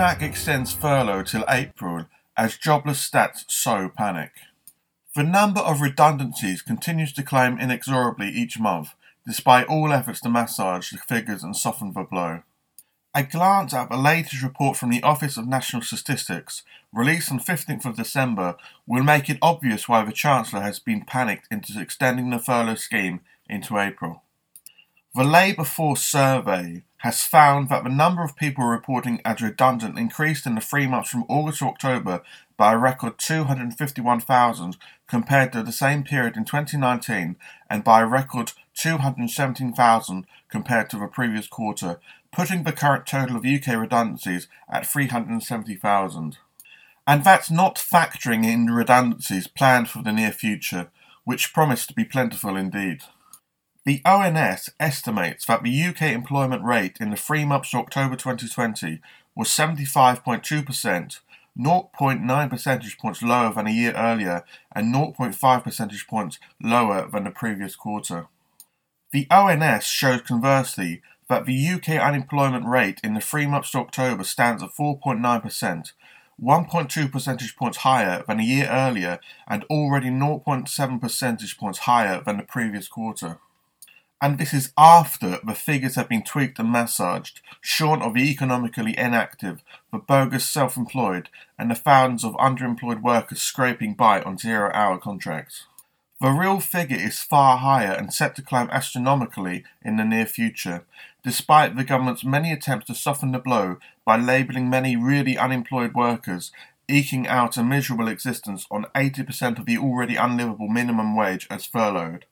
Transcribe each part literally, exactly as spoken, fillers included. Sunak extends furlough till April as jobless stats sow panic. The number of redundancies continues to climb inexorably each month, despite all efforts to massage the figures and soften the blow. A glance at the latest report from the Office of National Statistics, released on fifteenth of December, will make it obvious why the Chancellor has been panicked into extending the furlough scheme into April. The Labour Force survey has found that the number of people reporting as redundant increased in the three months from August to October by a record two hundred fifty-one thousand compared to the same period in twenty nineteen and by a record two hundred seventeen thousand compared to the previous quarter, putting the current total of U K redundancies at three hundred seventy thousand. And that's not factoring in redundancies planned for the near future, which promise to be plentiful indeed. The O N S estimates that the U K employment rate in the three months to October twenty twenty was seventy-five point two percent, zero point nine percentage points lower than a year earlier and zero point five percentage points lower than the previous quarter. The O N S shows conversely that the U K unemployment rate in the three months to October stands at four point nine percent, one point two percentage points higher than a year earlier and already zero point seven percentage points higher than the previous quarter. And this is after the figures have been tweaked and massaged, shorn of the economically inactive, the bogus self-employed, and the thousands of underemployed workers scraping by on zero-hour contracts. The real figure is far higher and set to climb astronomically in the near future, despite the government's many attempts to soften the blow by labelling many really unemployed workers, eking out a miserable existence on eighty percent of the already unlivable minimum wage as furloughed.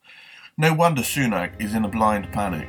No wonder Sunak is in a blind panic.